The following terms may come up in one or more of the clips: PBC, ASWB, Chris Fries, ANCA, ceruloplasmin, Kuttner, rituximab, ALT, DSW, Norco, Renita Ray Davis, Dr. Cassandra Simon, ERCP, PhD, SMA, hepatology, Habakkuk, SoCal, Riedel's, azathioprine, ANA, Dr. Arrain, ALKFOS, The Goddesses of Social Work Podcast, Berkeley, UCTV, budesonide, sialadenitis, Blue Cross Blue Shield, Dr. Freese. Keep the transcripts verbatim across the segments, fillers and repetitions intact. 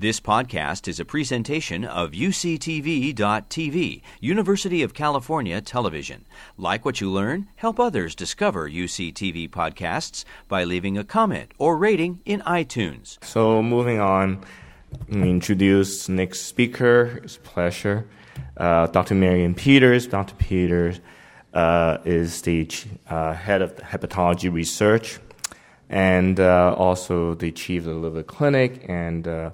This podcast is a presentation of U C T V dot T V, University of California Television. Like what you learn? Help others discover U C T V podcasts by leaving a comment or rating in iTunes. So moving on, we introduce next speaker. It's a pleasure. Uh, Doctor Marion Peters. Doctor Peters uh, is the uh, head of the hepatology research and uh, also the chief of the liver clinic, and uh,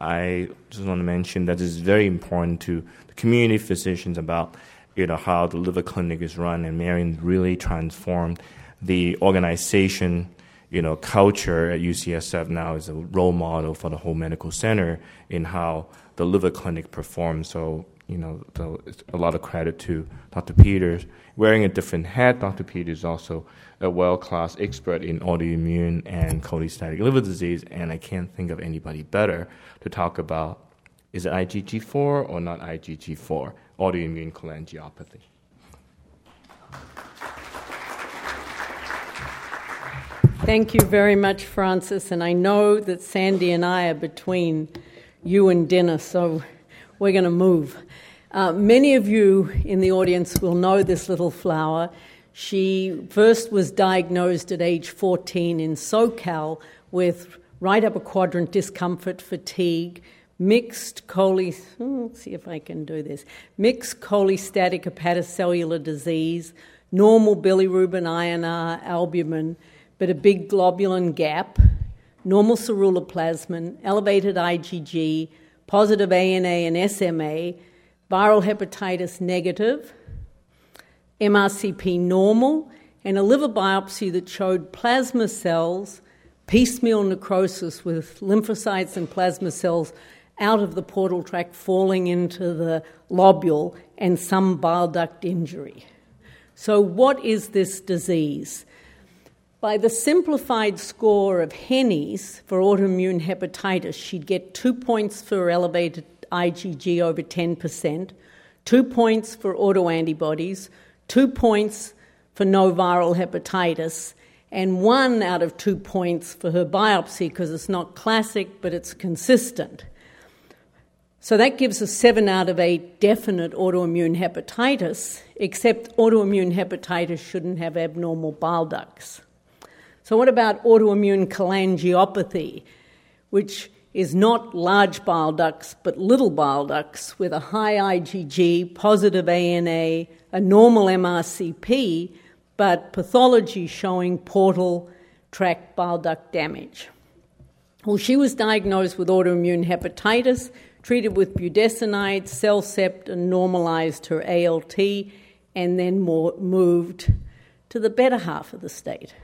I just want to mention that it's very important to the community physicians about, you know, how the liver clinic is run, and Marion really transformed the organization, you know, culture at U C S F. Now is a role model for the whole medical center in how the liver clinic performs. So, you know, the, it's a lot of credit to Doctor Peters. Wearing a different hat, Doctor Peters is also a world-class expert in autoimmune and cholestatic liver disease, and I can't think of anybody better to talk about, is it I G G four or not I G G four, autoimmune cholangiopathy. Thank you very much, Francis, and I know that Sandy and I are between you and dinner, so we're going to move. Uh, many of you in the audience will know this little flower. She first was diagnosed at age fourteen in SoCal with right upper quadrant discomfort, fatigue, mixed cholestatic, see if I can do this, mixed cholestatic hepatocellular disease, normal bilirubin, I N R, albumin, but a big globulin gap, normal ceruloplasmin, elevated IgG, positive A N A and S M A, viral hepatitis negative, M R C P normal, and a liver biopsy that showed plasma cells, piecemeal necrosis with lymphocytes and plasma cells out of the portal tract falling into the lobule, and some bile duct injury. So what is this disease? By the simplified score of Hennes for autoimmune hepatitis, she'd get two points for elevated IgG over ten percent, two points for autoantibodies, two points for no viral hepatitis, and one out of two points for her biopsy because it's not classic, but it's consistent. So that gives us seven out of eight definite autoimmune hepatitis, except autoimmune hepatitis shouldn't have abnormal bile ducts. So what about autoimmune cholangiopathy, which is not large bile ducts but little bile ducts with a high IgG, positive A N A, a normal M R C P, but pathology showing portal tract bile duct damage? Well, she was diagnosed with autoimmune hepatitis, treated with budesonide, Cellcept, and normalized her A L T, and then more, moved to the better half of the state.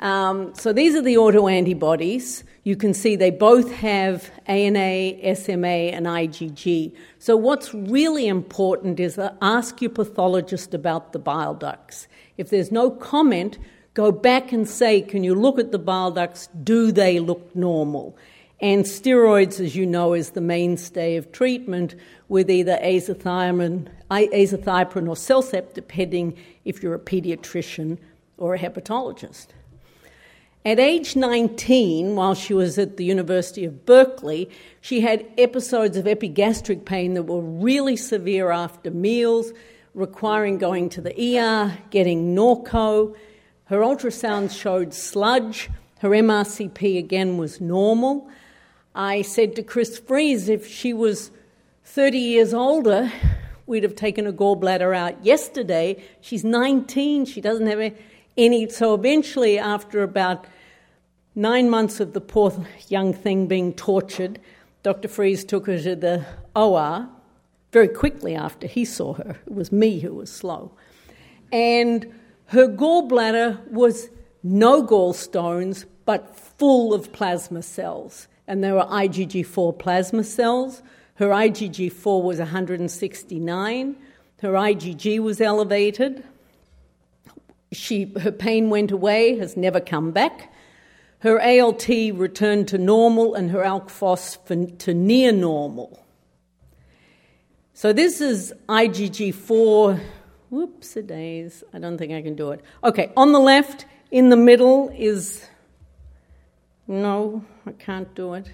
Um, so these are the autoantibodies. You can see they both have A N A, S M A, and IgG. So what's really important is to ask your pathologist about the bile ducts. If there's no comment, go back and say, can you look at the bile ducts? Do they look normal? And steroids, as you know, is the mainstay of treatment with either azathioprine, azathioprine or Cellcept, depending if you're a pediatrician or a hepatologist. At age nineteen, while she was at the University of Berkeley, she had episodes of epigastric pain that were really severe after meals, requiring going to the E R, getting Norco. Her ultrasounds showed sludge. Her M R C P, again, was normal. I said to Chris Fries, if she was thirty years older, we'd have taken her gallbladder out yesterday. She's nineteen. She doesn't have any. So eventually, after about nine months of the poor young thing being tortured, Doctor Freese took her to the O R very quickly after he saw her. It was me who was slow. And her gallbladder was no gallstones, but full of plasma cells. And there were I G G four plasma cells. Her I G G four was one hundred sixty-nine. Her I G G was elevated. She, her pain went away, has never come back. Her A L T returned to normal and her ALKFOS to near normal. So this is I G G four, whoops-a-days, I don't think I can do it. Okay, on the left, in the middle is, no, I can't do it.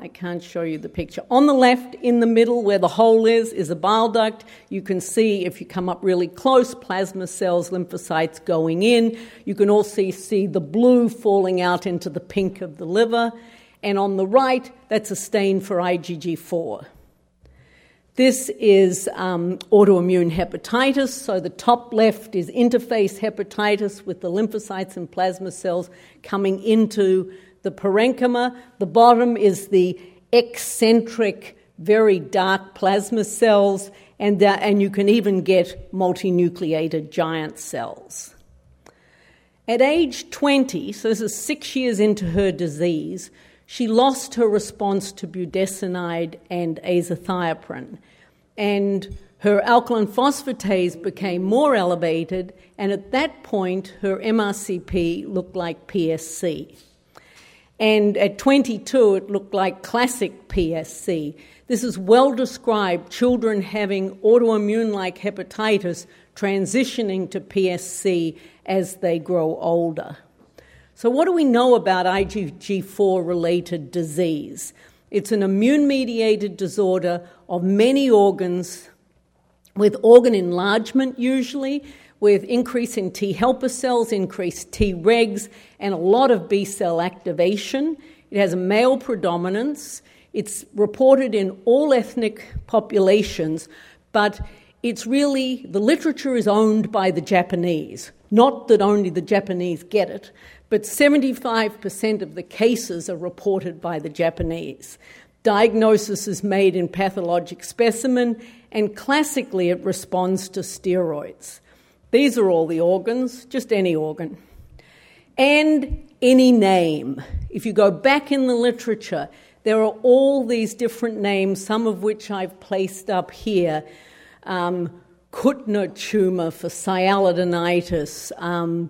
I can't show you the picture. On the left, in the middle, where the hole is, is a bile duct. You can see, if you come up really close, plasma cells, lymphocytes going in. You can also see the blue falling out into the pink of the liver. And on the right, that's a stain for I G G four. This is um, autoimmune hepatitis. So the top left is interface hepatitis with the lymphocytes and plasma cells coming into the parenchyma. The bottom is the eccentric, very dark plasma cells, and, uh, and you can even get multinucleated giant cells. At age twenty, so this is six years into her disease, she lost her response to budesonide and azathioprine, and her alkaline phosphatase became more elevated, and at that point her M R C P looked like P S C. And at twenty-two, it looked like classic P S C. This is well described, children having autoimmune-like hepatitis transitioning to P S C as they grow older. So what do we know about I G G four-related disease? It's an immune-mediated disorder of many organs, with organ enlargement usually, with increase in T helper cells, increased Tregs, and a lot of B cell activation. It has a male predominance. It's reported in all ethnic populations, but it's really, the literature is owned by the Japanese. Not that only the Japanese get it, but seventy-five percent of the cases are reported by the Japanese. Diagnosis is made in pathologic specimen, and classically it responds to steroids. These are all the organs, just any organ. And any name. If you go back in the literature, there are all these different names, some of which I've placed up here. Um, Kuttner tumour for sialadenitis, um,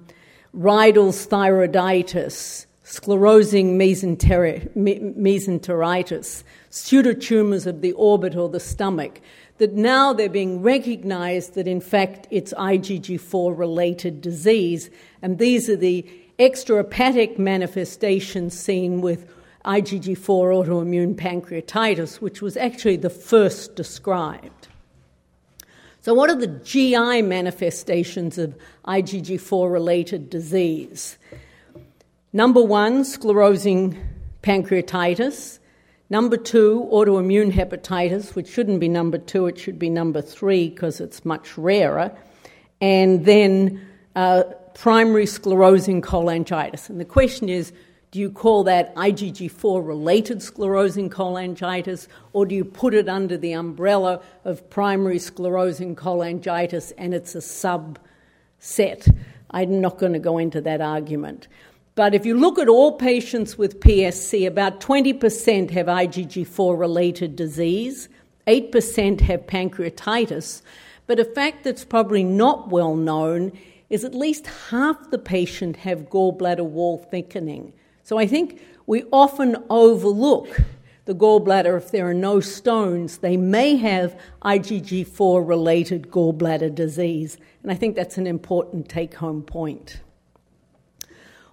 Riedel's thyroiditis, sclerosing mesenteri- mesenteritis, pseudotumours of the orbit or the stomach, that now they're being recognised that, in fact, it's I G G four-related disease, and these are the extrahepatic manifestations seen with I G G four autoimmune pancreatitis, which was actually the first described. So what are the G I manifestations of I G G four-related disease? Number one, sclerosing pancreatitis. Number two, autoimmune hepatitis, which shouldn't be number two, it should be number three because it's much rarer. And then uh, primary sclerosing cholangitis. And the question is, do you call that I G G four-related sclerosing cholangitis, or do you put it under the umbrella of primary sclerosing cholangitis and it's a subset? I'm not going to go into that argument. But if you look at all patients with P S C, about twenty percent have I G G four-related disease, eight percent have pancreatitis, but a fact that's probably not well known is at least half the patient have gallbladder wall thickening. So I think we often overlook the gallbladder. If there are no stones, they may have I G G four-related gallbladder disease, and I think that's an important take-home point.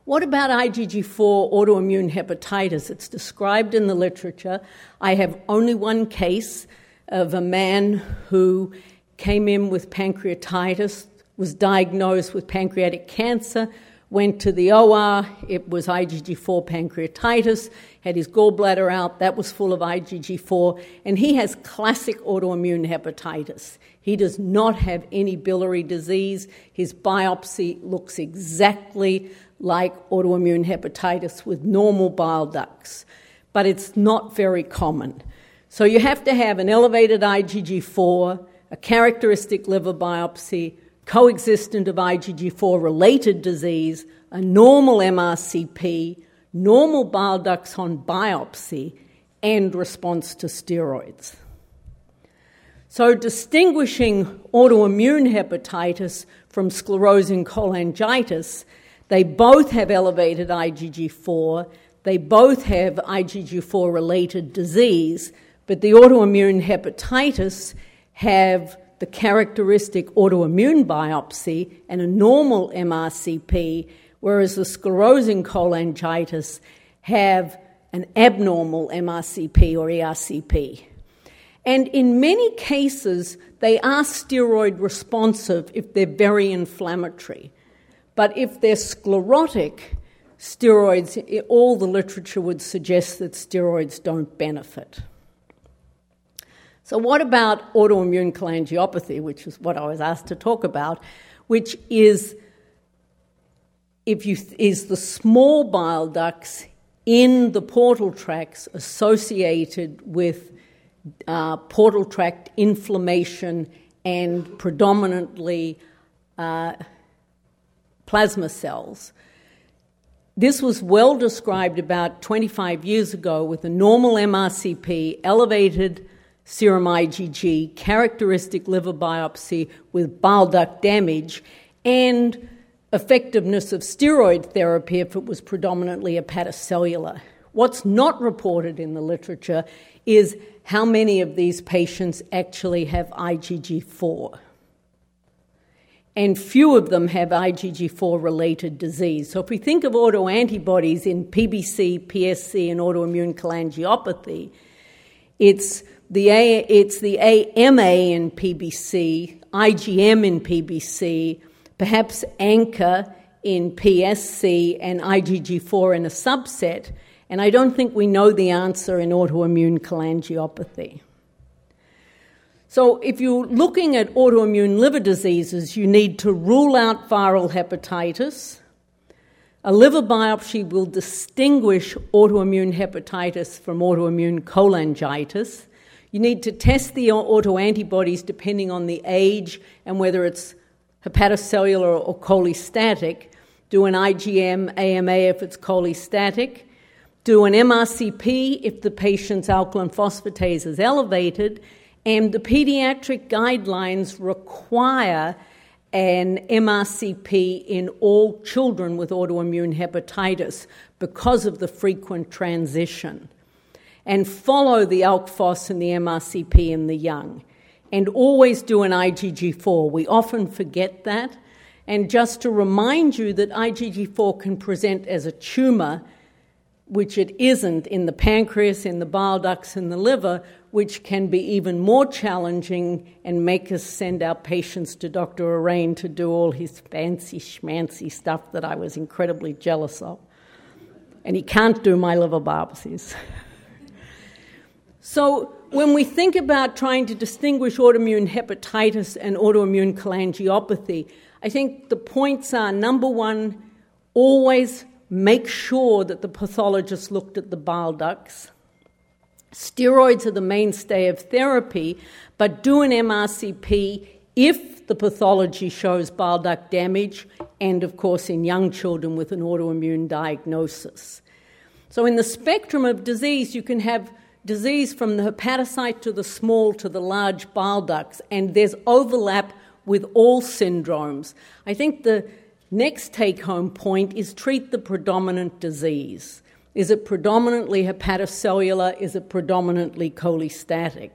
What about I G G four autoimmune hepatitis? It's described in the literature. I have only one case of a man who came in with pancreatitis, was diagnosed with pancreatic cancer, went to the O R, it was I G G four pancreatitis, had his gallbladder out, that was full of I G G four, and he has classic autoimmune hepatitis. He does not have any biliary disease. His biopsy looks exactly like autoimmune hepatitis with normal bile ducts, but it's not very common. So you have to have an elevated I G G four, a characteristic liver biopsy, coexistent of I G G four-related disease, a normal M R C P, normal bile ducts on biopsy, and response to steroids. So distinguishing autoimmune hepatitis from sclerosing cholangitis, they both have elevated I G G four, they both have I G G four-related disease, but the autoimmune hepatitis have the characteristic autoimmune biopsy and a normal M R C P, whereas the sclerosing cholangitis have an abnormal M R C P or E R C P. And in many cases, they are steroid responsive if they're very inflammatory. But if they're sclerotic, steroids, all the literature would suggest that steroids don't benefit. So what about autoimmune cholangiopathy, which is what I was asked to talk about, which is if you is the small bile ducts in the portal tracts associated with uh, portal tract inflammation and predominantly uh, plasma cells. This was well described about twenty-five years ago with a normal M R C P, elevated serum IgG, characteristic liver biopsy with bile duct damage, and effectiveness of steroid therapy if it was predominantly hepatocellular. What's not reported in the literature is how many of these patients actually have I G G four. And few of them have I G G four-related disease. So if we think of autoantibodies in P B C, P S C, and autoimmune cholangiopathy, it's the A, it's the A M A in P B C, I G M in P B C, perhaps ANCA in P S C, and I G G four in a subset. And I don't think we know the answer in autoimmune cholangiopathy. So if you're looking at autoimmune liver diseases, you need to rule out viral hepatitis. A liver biopsy will distinguish autoimmune hepatitis from autoimmune cholangitis. You need to test the autoantibodies depending on the age and whether it's hepatocellular or cholestatic. Do an I G M, A M A if it's cholestatic. Do an M R C P if the patient's alkaline phosphatase is elevated. And the pediatric guidelines require an M R C P in all children with autoimmune hepatitis because of the frequent transition, and follow the ALKFOS and the M R C P in the young. And always do an I G G four. We often forget that. And just to remind you that I G G four can present as a tumour, which it isn't, in the pancreas, in the bile ducts, in the liver, which can be even more challenging and make us send our patients to Doctor Arrain to do all his fancy schmancy stuff that I was incredibly jealous of. And he can't do my liver biopsies. So when we think about trying to distinguish autoimmune hepatitis and autoimmune cholangiopathy, I think the points are, number one, always make sure that the pathologist looked at the bile ducts. Steroids are the mainstay of therapy, but do an M R C P if the pathology shows bile duct damage, and of course in young children with an autoimmune diagnosis. So in the spectrum of disease, you can have disease from the hepatocyte to the small to the large bile ducts, and there's overlap with all syndromes. I think the next take-home point is treat the predominant disease. Is it predominantly hepatocellular? Is it predominantly cholestatic?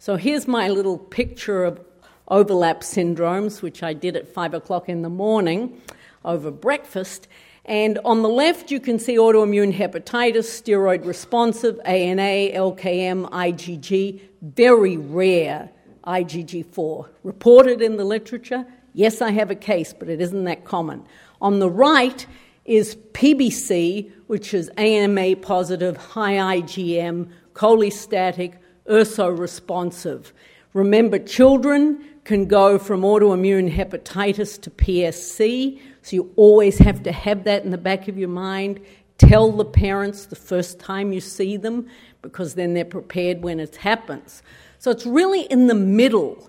So here's my little picture of overlap syndromes, which I did at five o'clock in the morning over breakfast. And on the left, you can see autoimmune hepatitis, steroid-responsive, A N A, L K M, IgG, very rare I G G four. Reported in the literature, yes, I have a case, but it isn't that common. On the right is P B C, which is A M A positive, high I G M, cholestatic, urso responsive. Remember, children can go from autoimmune hepatitis to P S C, so you always have to have that in the back of your mind. Tell the parents the first time you see them, because then they're prepared when it happens. So it's really in the middle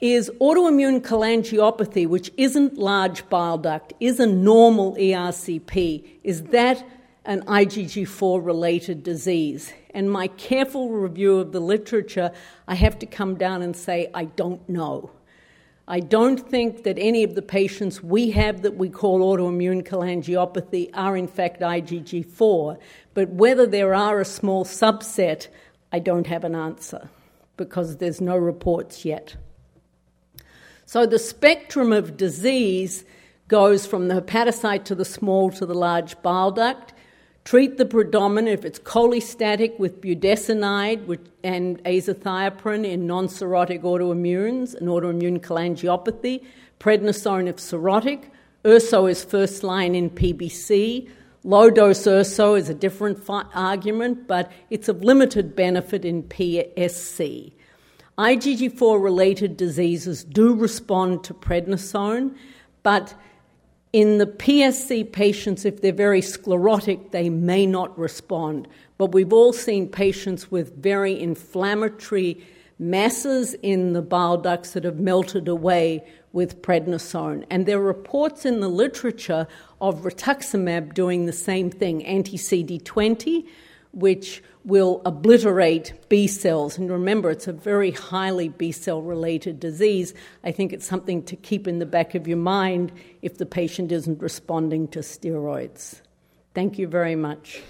is autoimmune cholangiopathy, which isn't large bile duct, is a normal E R C P. Is that an I G G four-related disease? And my careful review of the literature, I have to come down and say, I don't know. I don't think that any of the patients we have that we call autoimmune cholangiopathy are in fact I G G four, but whether there are a small subset, I don't have an answer because there's no reports yet. So the spectrum of disease goes from the hepatocyte to the small to the large bile duct. Treat the predominant, if it's cholestatic, with budesonide and azathioprine in non-cirrhotic autoimmunes and autoimmune cholangiopathy, prednisone if cirrhotic. Urso is first line in P B C. Low-dose urso is a different fi- argument, but it's of limited benefit in P S C. I G G four-related diseases do respond to prednisone, but in the P S C patients, if they're very sclerotic, they may not respond. But we've all seen patients with very inflammatory masses in the bile ducts that have melted away with prednisone. And there are reports in the literature of rituximab doing the same thing, anti-C D twenty, which will obliterate B cells. And remember, it's a very highly B cell-related disease. I think it's something to keep in the back of your mind if the patient isn't responding to steroids. Thank you very much.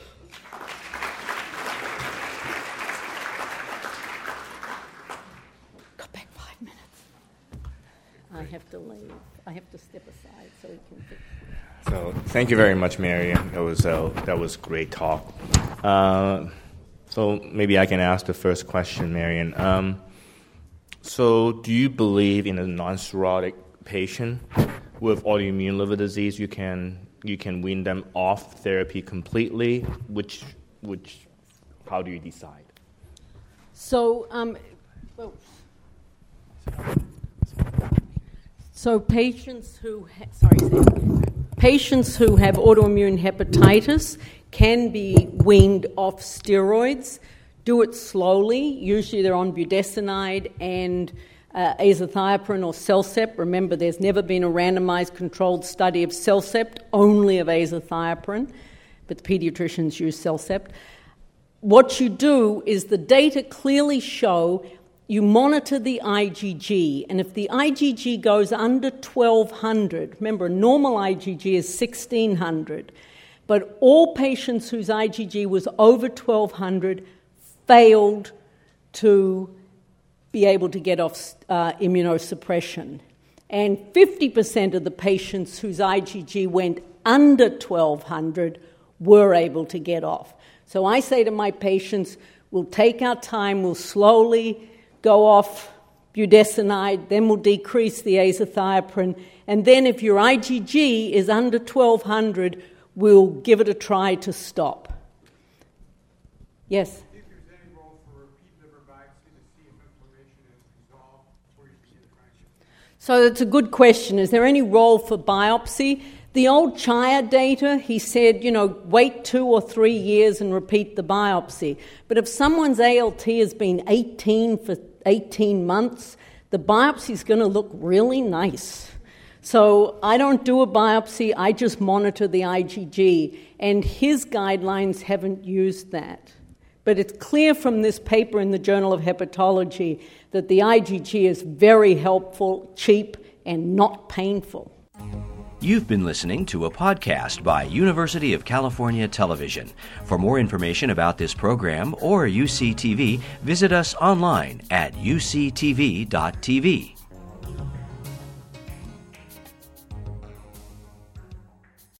Got back five minutes. I have to leave. I have to step aside so we can fix it. So thank you very much, Marion. That was uh, that was great talk. Uh, so maybe I can ask the first question, Marion. Um, so do you believe in a non-cirrhotic patient with autoimmune liver disease, you can you can wean them off therapy completely? Which which how do you decide? So um, well, so patients who ha- sorry patients who have autoimmune hepatitis can be weaned off steroids. Do it slowly. Usually they're on budesonide and uh, azathioprine or Cellcept. Remember, there's never been a randomized controlled study of Cellcept, only of azathioprine, but the pediatricians use Cellcept. What you do is the data clearly show you monitor the I G G, and if the I G G goes under twelve hundred, remember, normal I G G is sixteen hundred, but all patients whose I G G was over twelve hundred failed to be able to get off uh, immunosuppression. And fifty percent of the patients whose I G G went under twelve hundred were able to get off. So I say to my patients, we'll take our time, we'll slowly go off budesonide, then we'll decrease the azathioprine, and then if your I G G is under twelve hundred, we'll give it a try to stop. Yes? Do you think there's any role for repeat liver biopsy to see if inflammation is resolved before you begin trying? So that's a good question. Is there any role for biopsy? The old Chaya data, he said, you know, wait two or three years and repeat the biopsy. But if someone's A L T has been eighteen for eighteen months, the biopsy's going to look really nice. So I don't do a biopsy, I just monitor the I G G, and his guidelines haven't used that. But it's clear from this paper in the Journal of Hepatology that the I G G is very helpful, cheap, and not painful. You've been listening to a podcast by University of California Television. For more information about this program or U C T V, visit us online at U C T V dot T V.